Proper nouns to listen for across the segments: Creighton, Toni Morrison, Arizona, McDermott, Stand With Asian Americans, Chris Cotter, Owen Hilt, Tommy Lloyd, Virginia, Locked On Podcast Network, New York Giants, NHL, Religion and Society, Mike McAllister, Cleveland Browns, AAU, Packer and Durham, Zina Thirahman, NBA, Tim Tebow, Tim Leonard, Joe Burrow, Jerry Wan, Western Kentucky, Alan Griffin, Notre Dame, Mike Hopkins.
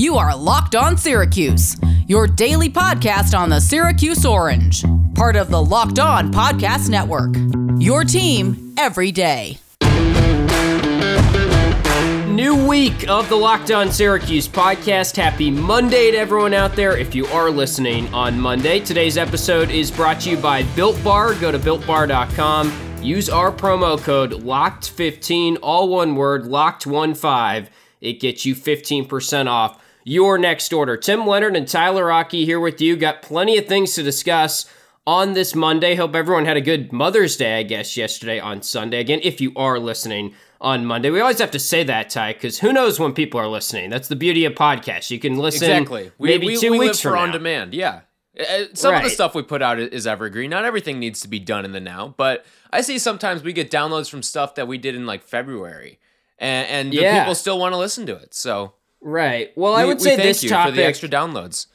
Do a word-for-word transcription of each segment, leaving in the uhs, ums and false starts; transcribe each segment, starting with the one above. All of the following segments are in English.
You are Locked On Syracuse, your daily podcast on the Syracuse Orange, part of the Locked On Podcast Network, your team every day. New week of the Locked On Syracuse podcast. Happy Monday to everyone out there if you are listening on Monday. Today's episode is brought to you by Built Bar. Go to built bar dot com. Use our promo code locked fifteen, all one word, locked fifteen. It gets you fifteen percent off your next order. Tim Leonard and Tyler Rocky here with you. Got plenty of things to discuss on this Monday. Hope everyone had a good Mother's Day, I guess, yesterday on Sunday. Again, if you are listening on Monday. We always have to say that, Ty, because who knows when people are listening. That's the beauty of podcasts. You can listen exactly. we, maybe we, two we weeks live for from on now. Demand. Yeah, some right. of the stuff we put out is evergreen. Not everything needs to be done in the now, but I see sometimes we get downloads from stuff that we did in like February, and, and the yeah. people still want to listen to it. So right. Well, we, I would we say thank this you topic for the extra downloads.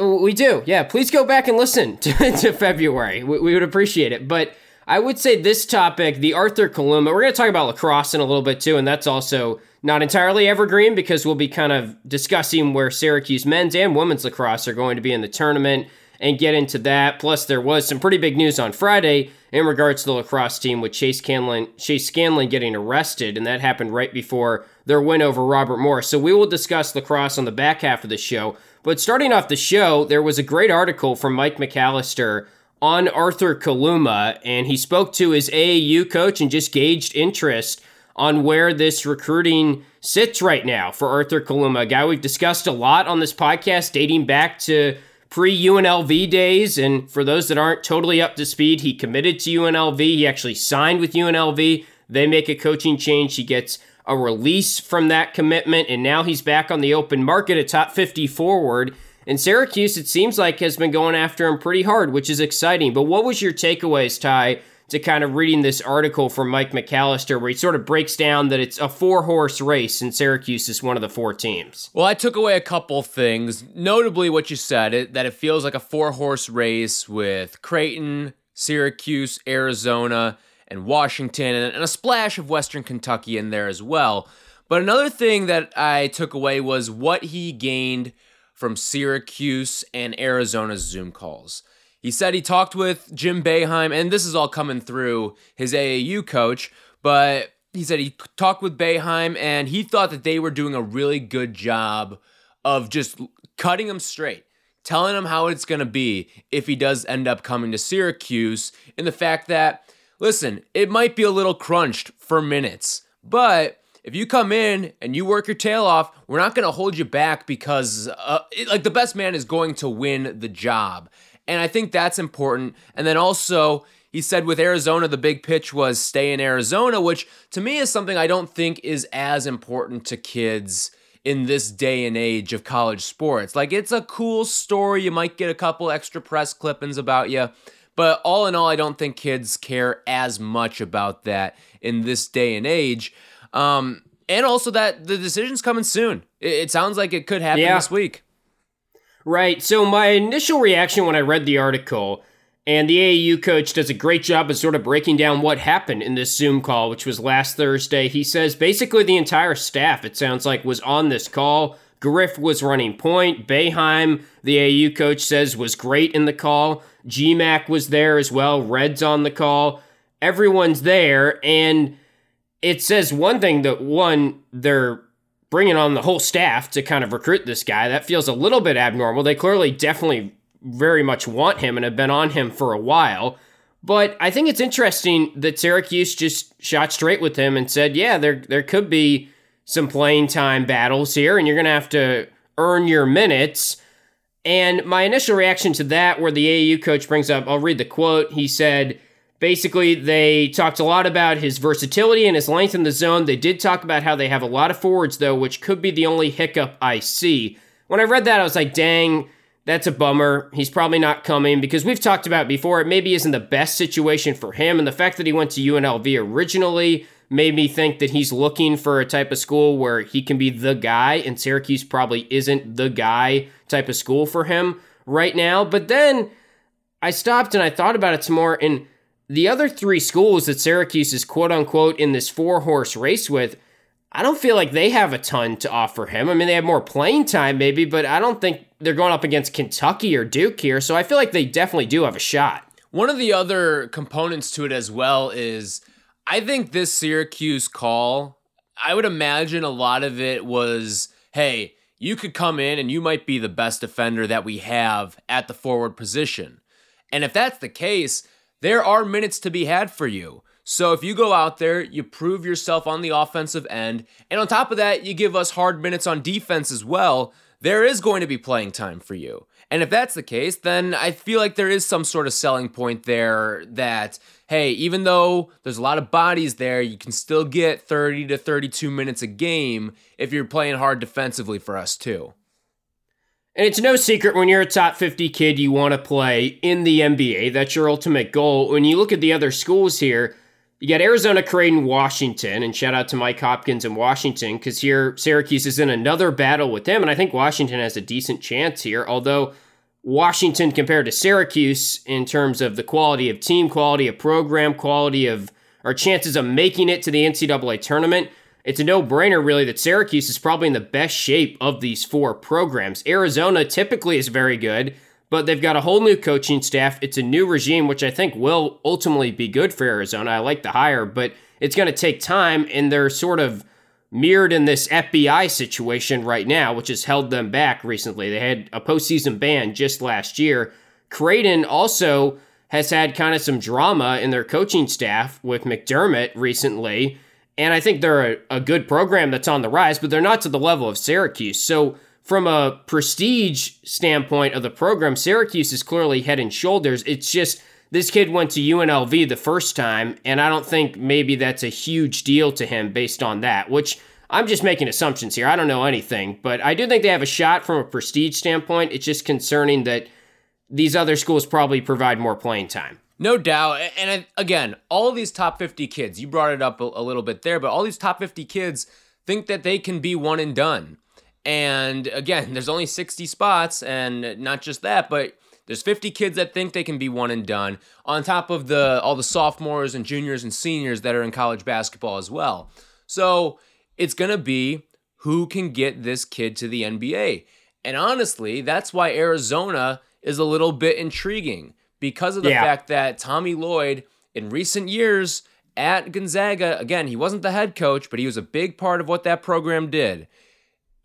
We do. Yeah, please go back and listen to, to February. We, we would appreciate it, but. I would say this topic, the Arthur Kaluma, we're going to talk about lacrosse in a little bit too, and that's also not entirely evergreen because we'll be kind of discussing where Syracuse men's and women's lacrosse are going to be in the tournament and get into that. Plus, there was some pretty big news on Friday in regards to the lacrosse team with Chase Scanlon, Chase Scanlon getting arrested, and that happened right before their win over Robert Morris. So we will discuss lacrosse on the back half of the show. But starting off the show, there was a great article from Mike McAllister on Arthur Kaluma, and he spoke to his A A U coach and just gauged interest on where this recruiting sits right now for Arthur Kaluma, a guy we've discussed a lot on this podcast dating back to pre-U N L V days. And for those that aren't totally up to speed, he committed to U N L V. He actually signed with U N L V. They make a coaching change. He gets a release from that commitment, and now he's back on the open market, a top fifty forward. And Syracuse, it seems like, has been going after him pretty hard, which is exciting. But what was your takeaways, Ty, to kind of reading this article from Mike McAllister, where he sort of breaks down that it's a four-horse race and Syracuse is one of the four teams? Well, I took away a couple things, notably what you said, it, that it feels like a four-horse race with Creighton, Syracuse, Arizona, and Washington, and a splash of Western Kentucky in there as well. But another thing that I took away was what he gained from Syracuse and Arizona's Zoom calls. He said he talked with Jim Boeheim, and this is all coming through his A A U coach, but he said he talked with Boeheim, and he thought that they were doing a really good job of just cutting him straight, telling him how it's going to be if he does end up coming to Syracuse, and the fact that, listen, it might be a little crunched for minutes, but if you come in and you work your tail off, we're not going to hold you back because, uh, it, like, the best man is going to win the job. And I think that's important. And then also, he said with Arizona, the big pitch was stay in Arizona, which to me is something I don't think is as important to kids in this day and age of college sports. Like, it's a cool story. You might get a couple extra press clippings about you. But all in all, I don't think kids care as much about that in this day and age. Um, and also that the decision's coming soon. It, it sounds like it could happen yeah. this week. Right. So my initial reaction when I read the article, and the A A U coach does a great job of sort of breaking down what happened in this Zoom call, which was last Thursday. He says basically the entire staff, it sounds like, was on this call. Griff was running point. Boeheim, the A A U coach, says was great in the call. G MAC was there as well. Red's on the call. Everyone's there, and it says one thing that, one, they're bringing on the whole staff to kind of recruit this guy. That feels a little bit abnormal. They clearly definitely very much want him and have been on him for a while. But I think it's interesting that Syracuse just shot straight with him and said, yeah, there there could be some playing time battles here, and you're going to have to earn your minutes. And my initial reaction to that, where the A A U coach brings up, I'll read the quote, he said, basically, they talked a lot about his versatility and his length in the zone. They did talk about how they have a lot of forwards, though, which could be the only hiccup I see. When I read that, I was like, dang, that's a bummer. He's probably not coming because we've talked about before. It maybe isn't the best situation for him. And the fact that he went to U N L V originally made me think that he's looking for a type of school where he can be the guy. And Syracuse probably isn't the guy type of school for him right now. But then I stopped and I thought about it some more, and the other three schools that Syracuse is quote-unquote in this four-horse race with, I don't feel like they have a ton to offer him. I mean, they have more playing time maybe, but I don't think they're going up against Kentucky or Duke here, so I feel like they definitely do have a shot. One of the other components to it as well is I think this Syracuse call, I would imagine a lot of it was, hey, you could come in and you might be the best defender that we have at the forward position. And if that's the case, there are minutes to be had for you. So if you go out there, you prove yourself on the offensive end, and on top of that, you give us hard minutes on defense as well, there is going to be playing time for you. And if that's the case, then I feel like there is some sort of selling point there that, hey, even though there's a lot of bodies there, you can still get thirty to thirty-two minutes a game if you're playing hard defensively for us too. And it's no secret when you're a top fifty kid, you want to play in the N B A. That's your ultimate goal. When you look at the other schools here, you got Arizona, Creighton, Washington, and shout out to Mike Hopkins and Washington, because here Syracuse is in another battle with them, and I think Washington has a decent chance here, although Washington compared to Syracuse in terms of the quality of team, quality of program, quality of our chances of making it to the N C double A tournament, it's a no-brainer really that Syracuse is probably in the best shape of these four programs. Arizona typically is very good, but they've got a whole new coaching staff. It's a new regime, which I think will ultimately be good for Arizona. I like the hire, but it's going to take time, and they're sort of mirrored in this F B I situation right now, which has held them back recently. They had a postseason ban just last year. Creighton also has had kind of some drama in their coaching staff with McDermott recently, and I think they're a, a good program that's on the rise, but they're not to the level of Syracuse. So from a prestige standpoint of the program, Syracuse is clearly head and shoulders. It's just this kid went to U N L V the first time, and I don't think maybe that's a huge deal to him based on that, which I'm just making assumptions here. I don't know anything, but I do think they have a shot from a prestige standpoint. It's just concerning that these other schools probably provide more playing time. No doubt. And again, all these top fifty kids, you brought it up a little bit there, but all these top fifty kids think that they can be one and done. And again, there's only sixty spots, and not just that, but there's fifty kids that think they can be one and done, on top of the all the sophomores and juniors and seniors that are in college basketball as well. So it's going to be who can get this kid to the N B A. And honestly, that's why Arizona is a little bit intriguing, because of the yeah. fact that Tommy Lloyd, in recent years at Gonzaga, again, he wasn't the head coach, but he was a big part of what that program did.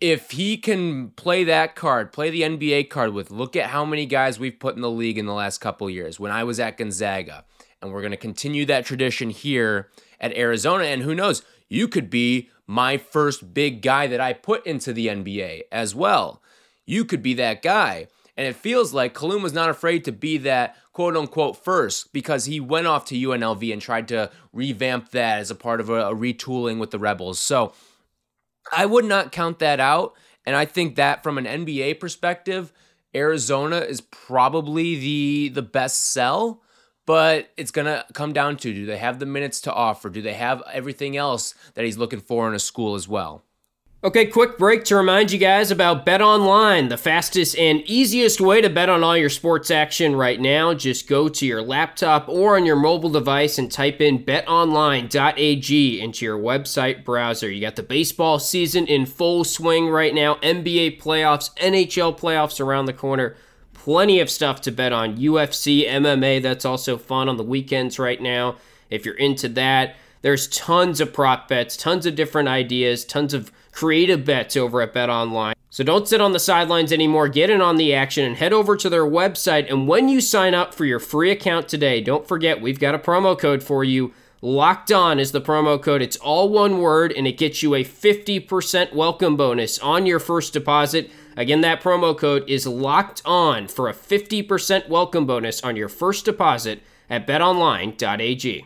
If he can play that card, play the N B A card with, look at how many guys we've put in the league in the last couple years when I was at Gonzaga, and we're going to continue that tradition here at Arizona, and who knows, you could be my first big guy that I put into the N B A as well. You could be that guy, and it feels like Kaluma's not afraid to be that quote-unquote first, because he went off to U N L V and tried to revamp that as a part of a, a retooling with the Rebels, so I would not count that out, and I think that from an N B A perspective, Arizona is probably the the best sell, but it's going to come down to, do they have the minutes to offer? Do they have everything else that he's looking for in a school as well? Okay, quick break to remind you guys about BetOnline, the fastest and easiest way to bet on all your sports action right now. Just go to your laptop or on your mobile device and type in bet online dot a g into your website browser. You got the baseball season in full swing right now, N B A playoffs, N H L playoffs around the corner. Plenty of stuff to bet on, U F C, M M A, that's also fun on the weekends right now if you're into that. There's tons of prop bets, tons of different ideas, tons of creative bets over at BetOnline. So don't sit on the sidelines anymore. Get in on the action and head over to their website. And when you sign up for your free account today, don't forget we've got a promo code for you. Locked On is the promo code. It's all one word, and it gets you a fifty percent welcome bonus on your first deposit. Again, that promo code is Locked On for a fifty percent welcome bonus on your first deposit at bet online dot a g.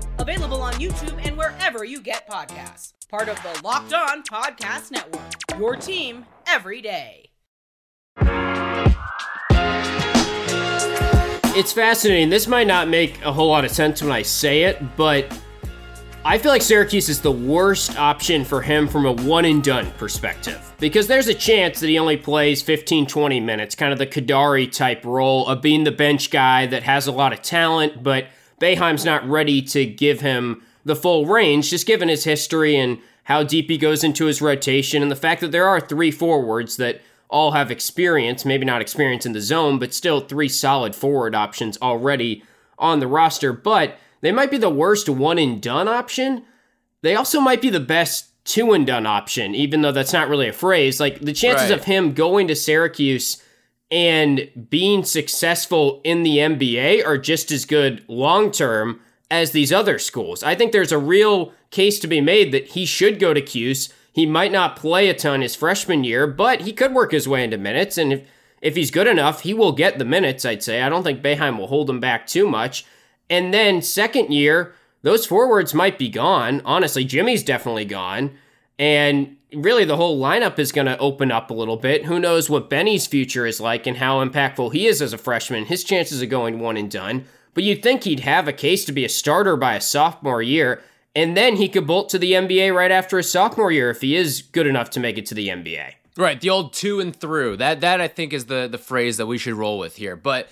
Available on YouTube and wherever you get podcasts. Part of the Locked On Podcast Network, your team every day. It's fascinating. This might not make a whole lot of sense when I say it, but I feel like Syracuse is the worst option for him from a one-and-done perspective, because there's a chance that he only plays fifteen, twenty minutes, kind of the Kadari-type role of being the bench guy that has a lot of talent, but Boeheim's not ready to give him the full range, just given his history and how deep he goes into his rotation and the fact that there are three forwards that all have experience, maybe not experience in the zone, but still three solid forward options already on the roster, but they might be the worst one-and-done option. They also might be the best two-and-done option, even though that's not really a phrase. Like, the chances right. of him going to Syracuse and being successful in the N B A are just as good long-term as these other schools. I think there's a real case to be made that he should go to Cuse. He might not play a ton his freshman year, but he could work his way into minutes, and if, if he's good enough, he will get the minutes, I'd say. I don't think Boeheim will hold him back too much. And then second year, those forwards might be gone. Honestly, Jimmy's definitely gone. And really the whole lineup is going to open up a little bit. Who knows what Benny's future is like and how impactful he is as a freshman. His chances of going one and done. But you'd think he'd have a case to be a starter by a sophomore year. And then he could bolt to the N B A right after his sophomore year if he is good enough to make it to the N B A. Right, the old two and through. That, that I think, is the, the phrase that we should roll with here. But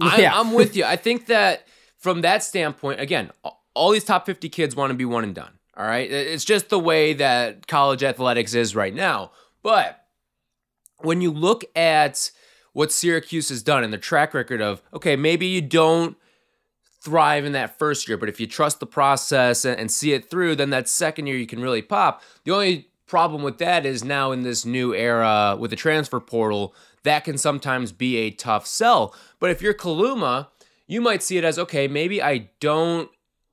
I'm, yeah. I'm with you. I think that from that standpoint, again, all these top fifty kids want to be one and done, all right? It's just the way that college athletics is right now. But when you look at what Syracuse has done and the track record of, okay, maybe you don't thrive in that first year, but if you trust the process and see it through, then that second year you can really pop. The only problem with that is now in this new era with the transfer portal, that can sometimes be a tough sell. But if you're Kaluma, you might see it as, okay, maybe I don't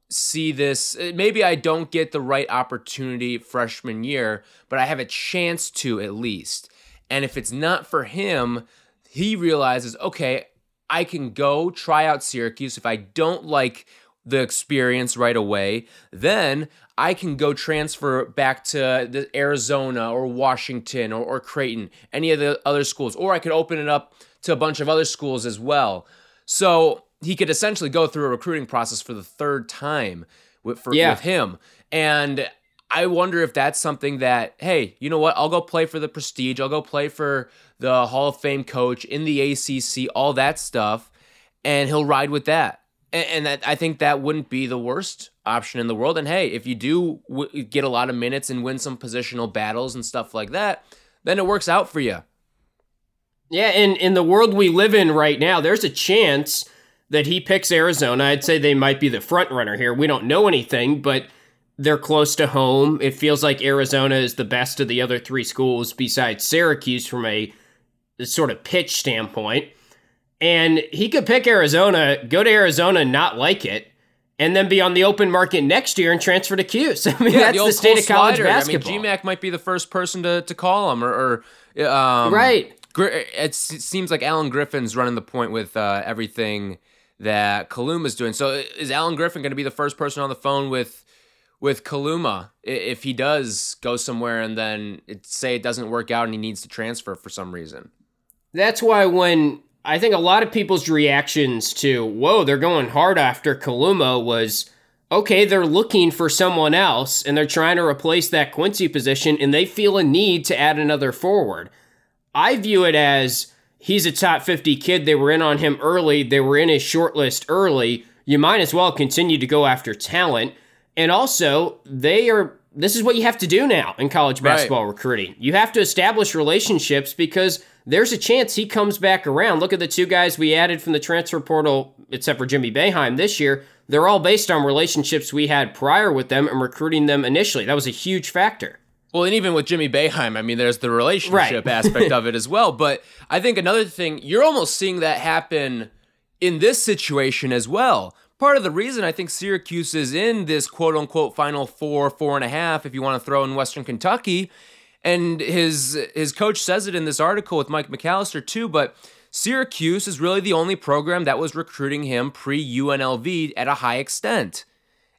see this, maybe I don't get the right opportunity freshman year, but I have a chance to at least. And if it's not for him, he realizes, okay, I can go try out Syracuse. If I don't like the experience right away, then I can go transfer back to the Arizona or Washington or, or Creighton, any of the other schools, or I could open it up to a bunch of other schools as well. So he could essentially go through a recruiting process for the third time with, for, yeah. with him. And I wonder if that's something that, hey, you know what? I'll go play for the prestige. I'll go play for the Hall of Fame coach in the A C C, all that stuff. And he'll ride with that. And, and that, I think that wouldn't be the worst option in the world. And hey, if you do w- get a lot of minutes and win some positional battles and stuff like that, then it works out for you. Yeah. And in the world we live in right now, there's a chance that he picks Arizona. I'd say they might be the front runner here. We don't know anything, but they're close to home. It feels like Arizona is the best of the other three schools besides Syracuse from a sort of pitch standpoint. And he could pick Arizona, go to Arizona, not like it, and then be on the open market next year and transfer to Cuse. I mean, yeah, that's the, the state of college slider. Basketball. I mean, G MAC might be the first person to, to call him or... or um, right. It seems like Alan Griffin's running the point with uh, everything that Kaluma's doing. So is Alan Griffin going to be the first person on the phone with with Kaluma if he does go somewhere and then it, say it doesn't work out and he needs to transfer for some reason? That's why when I think a lot of people's reactions to, whoa, they're going hard after Kaluma was, okay, they're looking for someone else and they're trying to replace that Quincy position and they feel a need to add another forward. I view it as he's a top fifty kid. They were in on him early. They were in his short list early. You might as well continue to go after talent. And also, they are. This is what you have to do now in college basketball right. recruiting. You have to establish relationships because there's a chance he comes back around. Look at the two guys we added from the transfer portal, except for Jimmy Boeheim this year. They're all based on relationships we had prior with them and recruiting them initially. That was a huge factor. Well, and even with Jimmy Boeheim, I mean, there's the relationship right. aspect of it as well. But I think another thing, you're almost seeing that happen in this situation as well. Part of the reason I think Syracuse is in this quote-unquote Final Four, four and a half, if you want to throw in Western Kentucky, and his his coach says it in this article with Mike McAllister too, but Syracuse is really the only program that was recruiting him pre-U N L V at a high extent.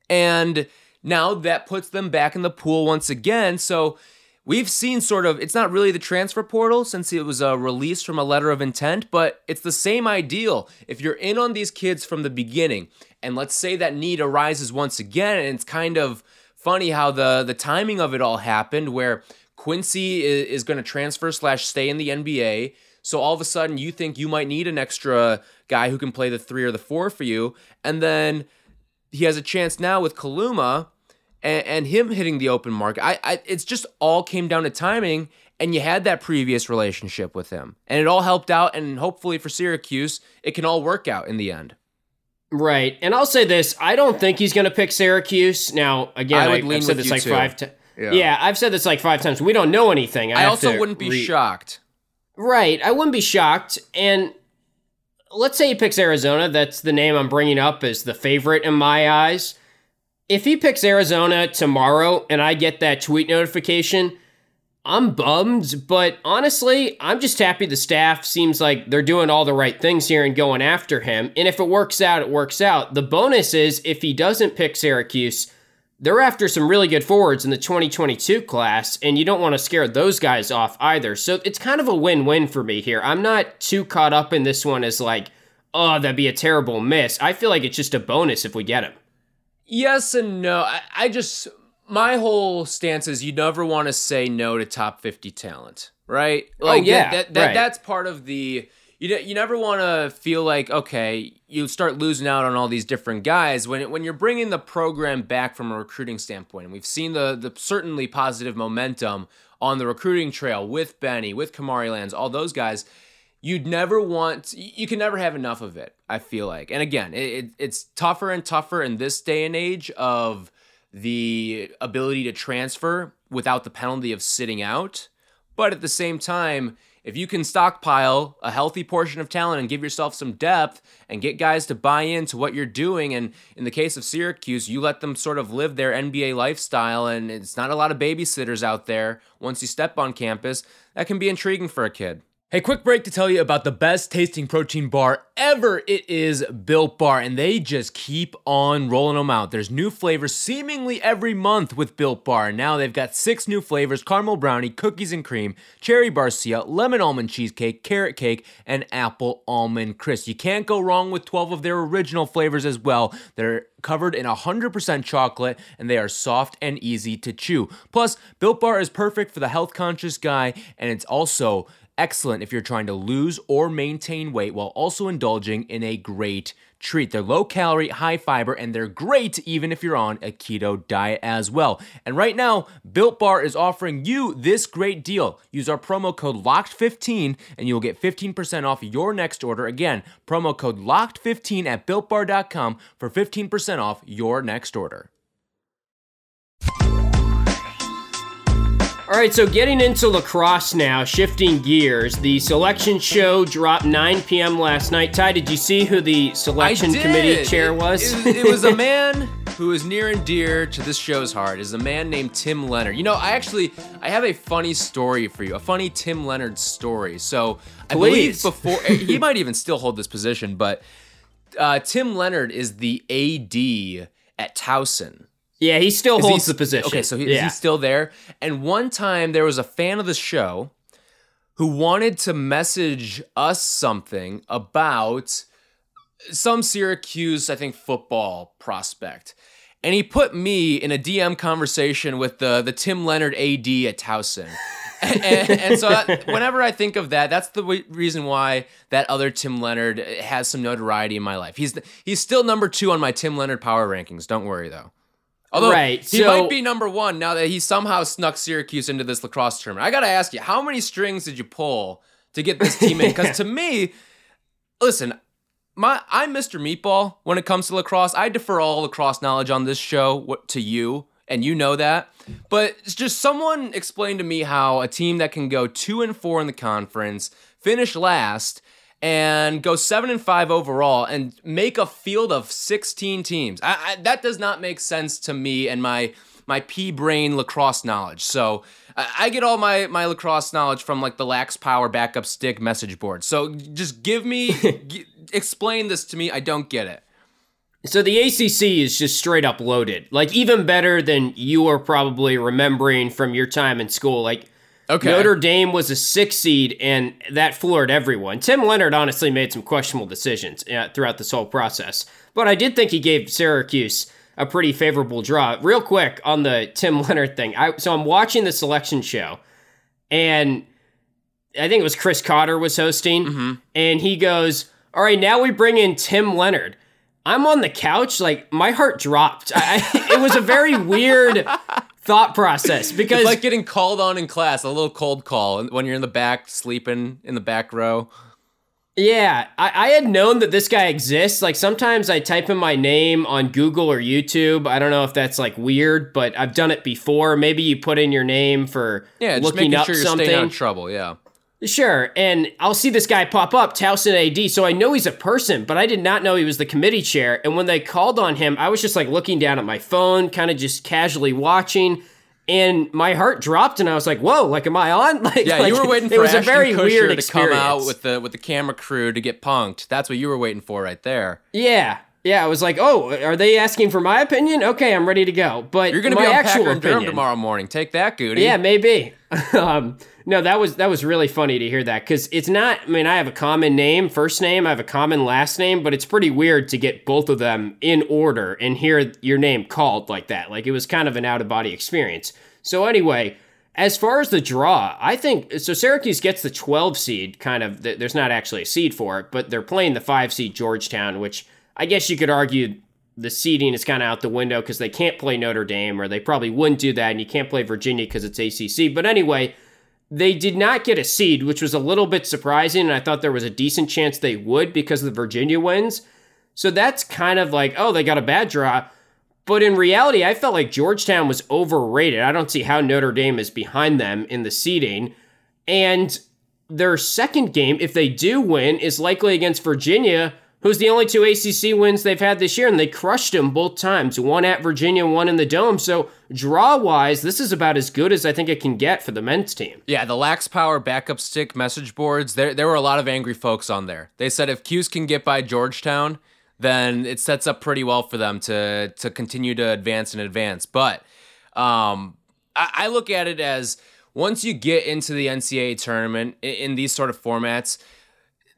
And now that puts them back in the pool once again. So we've seen sort of, it's not really the transfer portal since it was a release from a letter of intent, but it's the same ideal. If you're in on these kids from the beginning, and let's say that need arises once again, and it's kind of funny how the, the timing of it all happened, where Quincy is, is going to transfer slash stay in the N B A. So all of a sudden you think you might need an extra guy who can play the three or the four for you. And then he has a chance now with Kaluma and, and him hitting the open market. I, I, it's just all came down to timing, and you had that previous relationship with him. And it all helped out, and hopefully for Syracuse, it can all work out in the end. Right. And I'll say this, I don't think he's going to pick Syracuse. Now, again, I would I, lean I've said this like too. five times. Yeah. yeah, I've said this like five times. We don't know anything. I, I also wouldn't be re- shocked. Right. I wouldn't be shocked. And let's say he picks Arizona. That's the name I'm bringing up as the favorite in my eyes. If he picks Arizona tomorrow and I get that tweet notification, I'm bummed. But honestly, I'm just happy the staff seems like they're doing all the right things here and going after him. And if it works out, it works out. The bonus is if he doesn't pick Syracuse, they're after some really good forwards in the twenty twenty-two class, and you don't want to scare those guys off either. So it's kind of a win-win for me here. I'm not too caught up in this one as like, oh, that'd be a terrible miss. I feel like it's just a bonus if we get him. Yes and no. I, I just, my whole stance is you never want to say no to top fifty talent, right? Like, oh, yeah. That, that, right. That's part of the... You you never want to feel like, okay, you start losing out on all these different guys. When when you're bringing the program back from a recruiting standpoint, and we've seen the the certainly positive momentum on the recruiting trail with Benny, with Kamari Lands, all those guys, you'd never want, you can never have enough of it, I feel like. And again, it it's tougher and tougher in this day and age of the ability to transfer without the penalty of sitting out. But at the same time, if you can stockpile a healthy portion of talent and give yourself some depth and get guys to buy into what you're doing, and in the case of Syracuse, you let them sort of live their N B A lifestyle, and it's not a lot of babysitters out there once you step on campus, that can be intriguing for a kid. Hey, quick break to tell you about the best tasting protein bar ever. It is Built Bar, and they just keep on rolling them out. There's new flavors seemingly every month with Built Bar. Now they've got six new flavors: caramel brownie, cookies and cream, cherry barcia, lemon almond cheesecake, carrot cake, and apple almond crisp. You can't go wrong with twelve of their original flavors as well. They're covered in one hundred percent chocolate, and they are soft and easy to chew. Plus, Built Bar is perfect for the health-conscious guy, and it's also excellent if you're trying to lose or maintain weight while also indulging in a great treat. They're low-calorie, high-fiber, and they're great even if you're on a keto diet as well. And right now, Built Bar is offering you this great deal. Use our promo code locked fifteen, and you'll get fifteen percent off your next order. Again, promo code locked fifteen at built bar dot com for fifteen percent off your next order. All right, so getting into lacrosse now, shifting gears. The selection show dropped nine p.m. last night. Ty, did you see who the selection committee chair was? It, it, it was a man who is near and dear to this show's heart. It's a man named Tim Leonard. You know, I actually, I have a funny story for you, a funny Tim Leonard story. So I Please. believe before, he might even still hold this position, but uh, Tim Leonard is the A D at Towson. Yeah, he still holds he, the position. Okay, so he, yeah. he's still there. And one time there was a fan of the show who wanted to message us something about some Syracuse, I think, football prospect. And he put me in a D M conversation with the, the Tim Leonard A D at Towson. and, and, and so that, whenever I think of that, that's the w- reason why that other Tim Leonard has some notoriety in my life. He's the, he's still number two on my Tim Leonard power rankings. Don't worry, though. Although right, he so, might be number one now that he somehow snuck Syracuse into this lacrosse tournament. I got to ask you, how many strings did you pull to get this team in? Because to me, listen, my I'm Mister Meatball when it comes to lacrosse. I defer all lacrosse knowledge on this show to you, and you know that. But it's just someone explained to me how a team that can go two and four in the conference, finish last, and go seven and five overall and make a field of sixteen teams. I, I, that does not make sense to me and my my pea brain lacrosse knowledge. So I, I get all my, my lacrosse knowledge from like the Lax Power Backup Stick message board. So just give me, g- explain this to me. I don't get it. So the A C C is just straight up loaded. Like, even better than you are probably remembering from your time in school. Like, okay. Notre Dame was a six seed, and that floored everyone. Tim Leonhard honestly made some questionable decisions uh, throughout this whole process. But I did think he gave Syracuse a pretty favorable draw. Real quick on the Tim Leonhard thing. I, so I'm watching the selection show, and I think it was Chris Cotter was hosting, mm-hmm. and he goes, all right, now we bring in Tim Leonhard. I'm on the couch, like, my heart dropped. I, it was a very weird thought process because... It's like getting called on in class, a little cold call when you're in the back, sleeping in the back row. Yeah, I, I had known that this guy exists. Like, sometimes I type in my name on Google or YouTube. I don't know if that's, like, weird, but I've done it before. Maybe you put in your name for yeah, looking up sure something. Yeah, just making sure you're staying out of trouble, yeah. Sure, and I'll see this guy pop up, Towson A D, so I know he's a person, but I did not know he was the committee chair, and when they called on him, I was just like looking down at my phone, kind of just casually watching, and my heart dropped, and I was like, whoa, like, am I on? Like, yeah, like, you were waiting for it was Ashton a very Kutcher weird to experience. Come out with the, with the camera crew to get punked. That's what you were waiting for right there. Yeah, yeah, I was like, oh, are they asking for my opinion? Okay, I'm ready to go, but you're gonna my be on actual Packer and Durham opinion. Tomorrow morning. Take that, Goody. Yeah, maybe. um... No, that was that was really funny to hear that, because it's not, I mean, I have a common name, first name, I have a common last name, but it's pretty weird to get both of them in order and hear your name called like that. Like, it was kind of an out-of-body experience. So anyway, as far as the draw, I think, so Syracuse gets the twelve seed, kind of, there's not actually a seed for it, but they're playing the five seed Georgetown, which I guess you could argue the seeding is kind of out the window because they can't play Notre Dame, or they probably wouldn't do that, and you can't play Virginia because it's A C C. But anyway... They did not get a seed, which was a little bit surprising, and I thought there was a decent chance they would because of the Virginia wins. So that's kind of like, oh, they got a bad draw. But in reality, I felt like Georgetown was overrated. I don't see how Notre Dame is behind them in the seeding. And their second game, if they do win, is likely against Virginia, who's the only two A C C wins they've had this year, and they crushed them both times, one at Virginia, one in the Dome. So draw-wise, this is about as good as I think it can get for the men's team. Yeah, the Lax Power backup stick message boards, there there were a lot of angry folks on there. They said if Cuse can get by Georgetown, then it sets up pretty well for them to, to continue to advance and advance. But um, I, I look at it as once you get into the N C double A tournament in, in these sort of formats,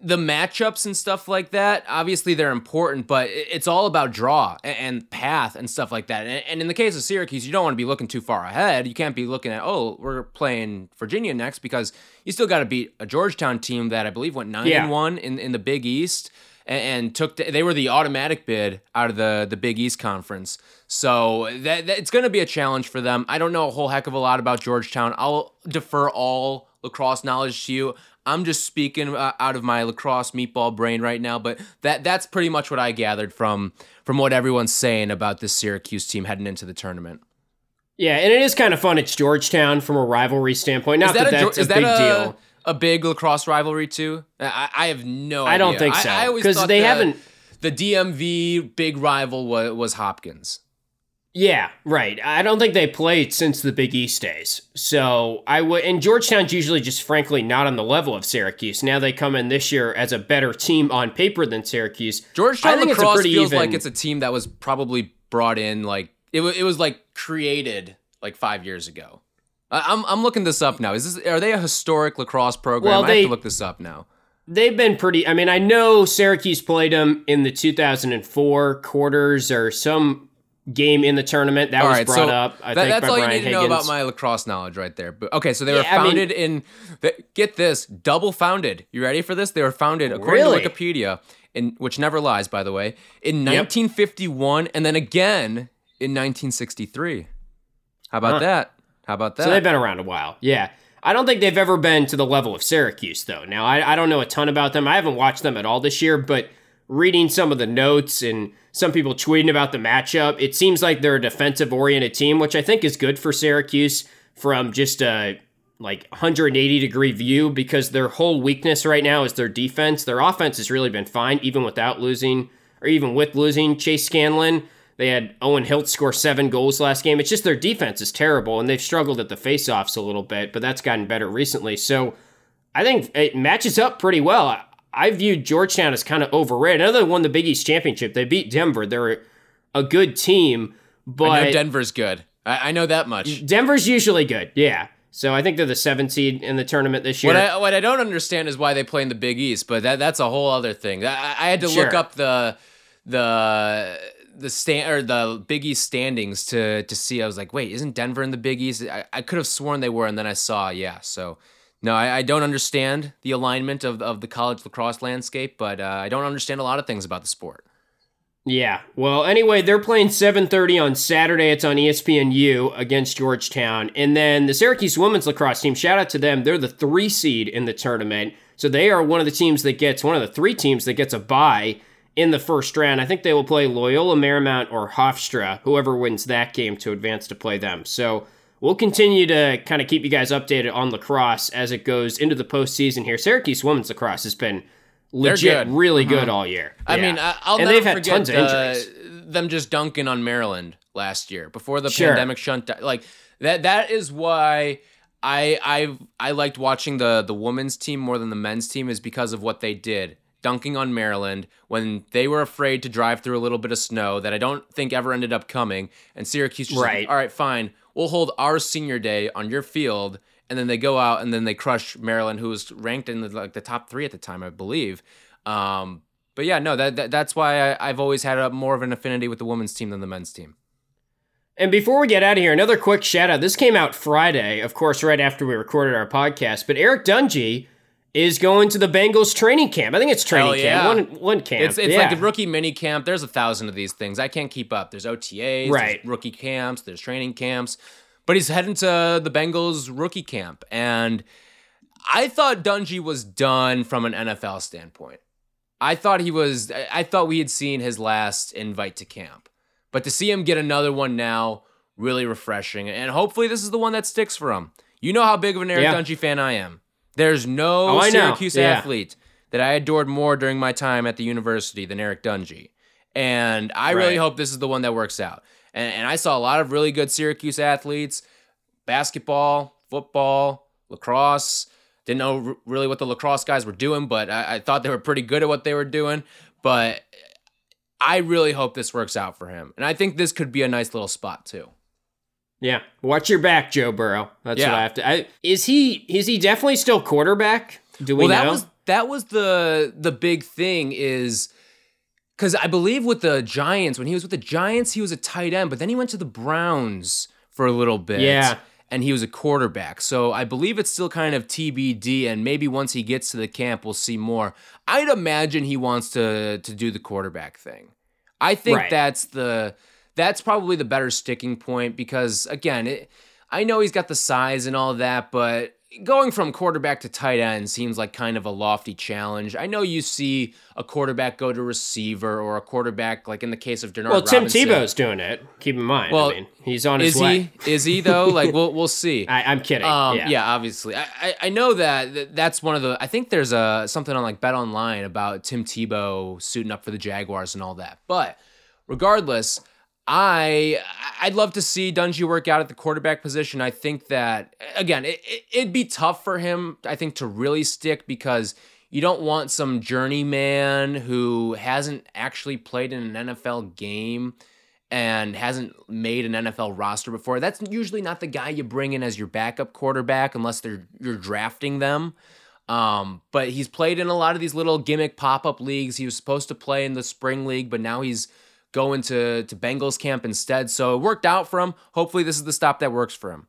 the matchups and stuff like that, obviously they're important, but it's all about draw and path and stuff like that. And in the case of Syracuse, you don't want to be looking too far ahead. You can't be looking at, oh, we're playing Virginia next, because you still got to beat a Georgetown team that I believe went nine and one yeah. in, in the Big East and took the, they were the automatic bid out of the, the Big East Conference. So that, that it's going to be a challenge for them. I don't know a whole heck of a lot about Georgetown. I'll defer all lacrosse knowledge to you. I'm just speaking uh, out of my lacrosse meatball brain right now, but that that's pretty much what I gathered from from what everyone's saying about this Syracuse team heading into the tournament. Yeah, and it is kind of fun. It's Georgetown from a rivalry standpoint. Not is that, that a, that's is a that big a, deal. A big lacrosse rivalry too? I, I have no idea. I don't think so. I, I always thought they haven't... the D M V big rival was, was Hopkins. Yeah, right. I don't think they played since the Big East days. So I would, and Georgetown's usually just frankly not on the level of Syracuse. Now they come in this year as a better team on paper than Syracuse. Georgetown lacrosse feels even, like it's a team that was probably brought in like it. It was like created like five years ago. I'm I'm looking this up now. Is this are they a historic lacrosse program? Well, they, I have to look this up now. They've been pretty, I mean, I know Syracuse played them in the two thousand four quarters or some game in the tournament that all was right, brought so up. I that, think that's by all Brian you need to Higgins. Know about my lacrosse knowledge right there. But okay, so they were yeah, founded I mean, in get this double founded. You ready for this? They were founded according really? to Wikipedia, in which never lies, by the way, in nineteen fifty-one yep. and then again in nineteen sixty-three. How about huh. that? How about that? So they've been around a while. Yeah, I don't think they've ever been to the level of Syracuse though. Now I, I don't know a ton about them. I haven't watched them at all this year, but reading some of the notes and some people tweeting about the matchup, it seems like they're a defensive-oriented team, which I think is good for Syracuse from just a like one hundred eighty degree view, because their whole weakness right now is their defense. Their offense has really been fine, even without losing, or even with losing Chase Scanlon. They had Owen Hilt score seven goals last game. It's just their defense is terrible, and they've struggled at the faceoffs a little bit, but that's gotten better recently. So I think it matches up pretty well. I viewed Georgetown as kind of overrated. I know they won the Big East Championship. They beat Denver. They're a good team, but I know Denver's good. I, I know that much. Denver's usually good, yeah. So I think they're the seventh seed in the tournament this year. What I, what I don't understand is why they play in the Big East, but that, that's a whole other thing. I, I had to sure. look up the the the stand or the Big East standings to to see. I was like, wait, isn't Denver in the Big East? I, I could have sworn they were, and then I saw, yeah. So no, I, I don't understand the alignment of of the college lacrosse landscape, but uh, I don't understand a lot of things about the sport. Yeah, well, anyway, they're playing seven thirty on Saturday. It's on E S P N U against Georgetown. And then the Syracuse women's lacrosse team, shout out to them. They're the three seed in the tournament. So they are one of the teams that gets, one of the three teams that gets a bye in the first round. I think they will play Loyola Marymount or Hofstra, whoever wins that game to advance to play them. So we'll continue to kind of keep you guys updated on lacrosse as it goes into the postseason here. Syracuse women's lacrosse has been legit good. really good mm-hmm. all year. I yeah. mean, I'll and never they've had forget tons of injuries. Uh, them just dunking on Maryland last year before the sure. pandemic shut down. Like that. That is why I I I liked watching the the women's team more than the men's team, is because of what they did dunking on Maryland when they were afraid to drive through a little bit of snow that I don't think ever ended up coming. And Syracuse just right. like, all right, fine, we'll hold our senior day on your field. And then they go out and then they crush Maryland, who was ranked in the, like the top three at the time, I believe. Um, but yeah, no, that, that that's why I, I've always had a, more of an affinity with the women's team than the men's team. And before we get out of here, another quick shout out. This came out Friday, of course, right after we recorded our podcast. But Eric Dungey is going to the Bengals training camp. I think it's training yeah. camp, one one camp. It's, it's yeah. like a rookie mini camp. There's a thousand of these things. I can't keep up. There's O T As, right. there's rookie camps, there's training camps. But he's heading to the Bengals rookie camp. And I thought Dungey was done from an N F L standpoint. I thought he was, I thought we had seen his last invite to camp. But to see him get another one now, really refreshing. And hopefully this is the one that sticks for him. You know how big of an Eric yeah. Dungey fan I am. There's no oh, Syracuse yeah. athlete that I adored more during my time at the university than Eric Dungey. And I right. really hope this is the one that works out. And I saw a lot of really good Syracuse athletes, basketball, football, lacrosse. Didn't know really what the lacrosse guys were doing, but I, I thought they were pretty good at what they were doing. But I really hope this works out for him. And I think this could be a nice little spot too. Yeah. Watch your back, Joe Burrow. That's yeah. what I have to. I, is he is he definitely still quarterback? Do we well, that know? Was, that was the the big thing is... Because I believe with the Giants, when he was with the Giants, he was a tight end, but then he went to the Browns for a little bit. Yeah. And he was a quarterback. So I believe it's still kind of T B D, and maybe once he gets to the camp, we'll see more. I'd imagine he wants to to do the quarterback thing. I think right. that's the that's probably the better sticking point because, again, it, I know he's got the size and all that, but going from quarterback to tight end seems like kind of a lofty challenge. I know you see a quarterback go to receiver or a quarterback, like in the case of Denard well, Robinson. Well, Tim Tebow's doing it. Keep in mind. Well, I mean, he's on his is way. He, is he, though? Like, we'll we'll see. I, I'm kidding. Um, yeah. yeah, obviously. I, I, I know that that's one of the... I think there's a, something on like BetOnline about Tim Tebow suiting up for the Jaguars and all that. But regardless... I, I'd love to see Dungey work out at the quarterback position. I think that, again, it, it, it'd be tough for him, I think, to really stick because you don't want some journeyman who hasn't actually played in an N F L game and hasn't made an N F L roster before. That's usually not the guy you bring in as your backup quarterback unless they're you're drafting them. Um, but he's played in a lot of these little gimmick pop-up leagues. He was supposed to play in the spring league, but now he's going to, to Bengals camp instead. So it worked out for him. Hopefully this is the stop that works for him.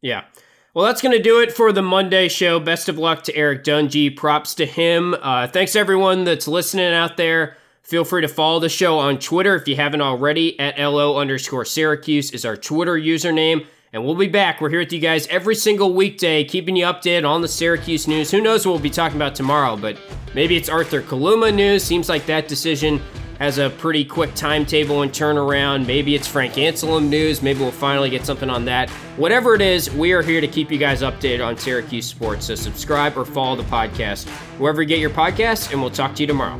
Yeah. Well, that's going to do it for the Monday show. Best of luck to Eric Dungey. Props to him. Uh, thanks everyone that's listening out there. Feel free to follow the show on Twitter if you haven't already. At L O underscore Syracuse is our Twitter username. And we'll be back. We're here with you guys every single weekday, keeping you updated on the Syracuse news. Who knows what we'll be talking about tomorrow, but maybe it's Arthur Kaluma news. Seems like that decision has a pretty quick timetable and turnaround. Maybe it's Frank Anselm news. Maybe we'll finally get something on that. Whatever it is, we are here to keep you guys updated on Syracuse sports. So subscribe or follow the podcast wherever you get your podcasts, and we'll talk to you tomorrow.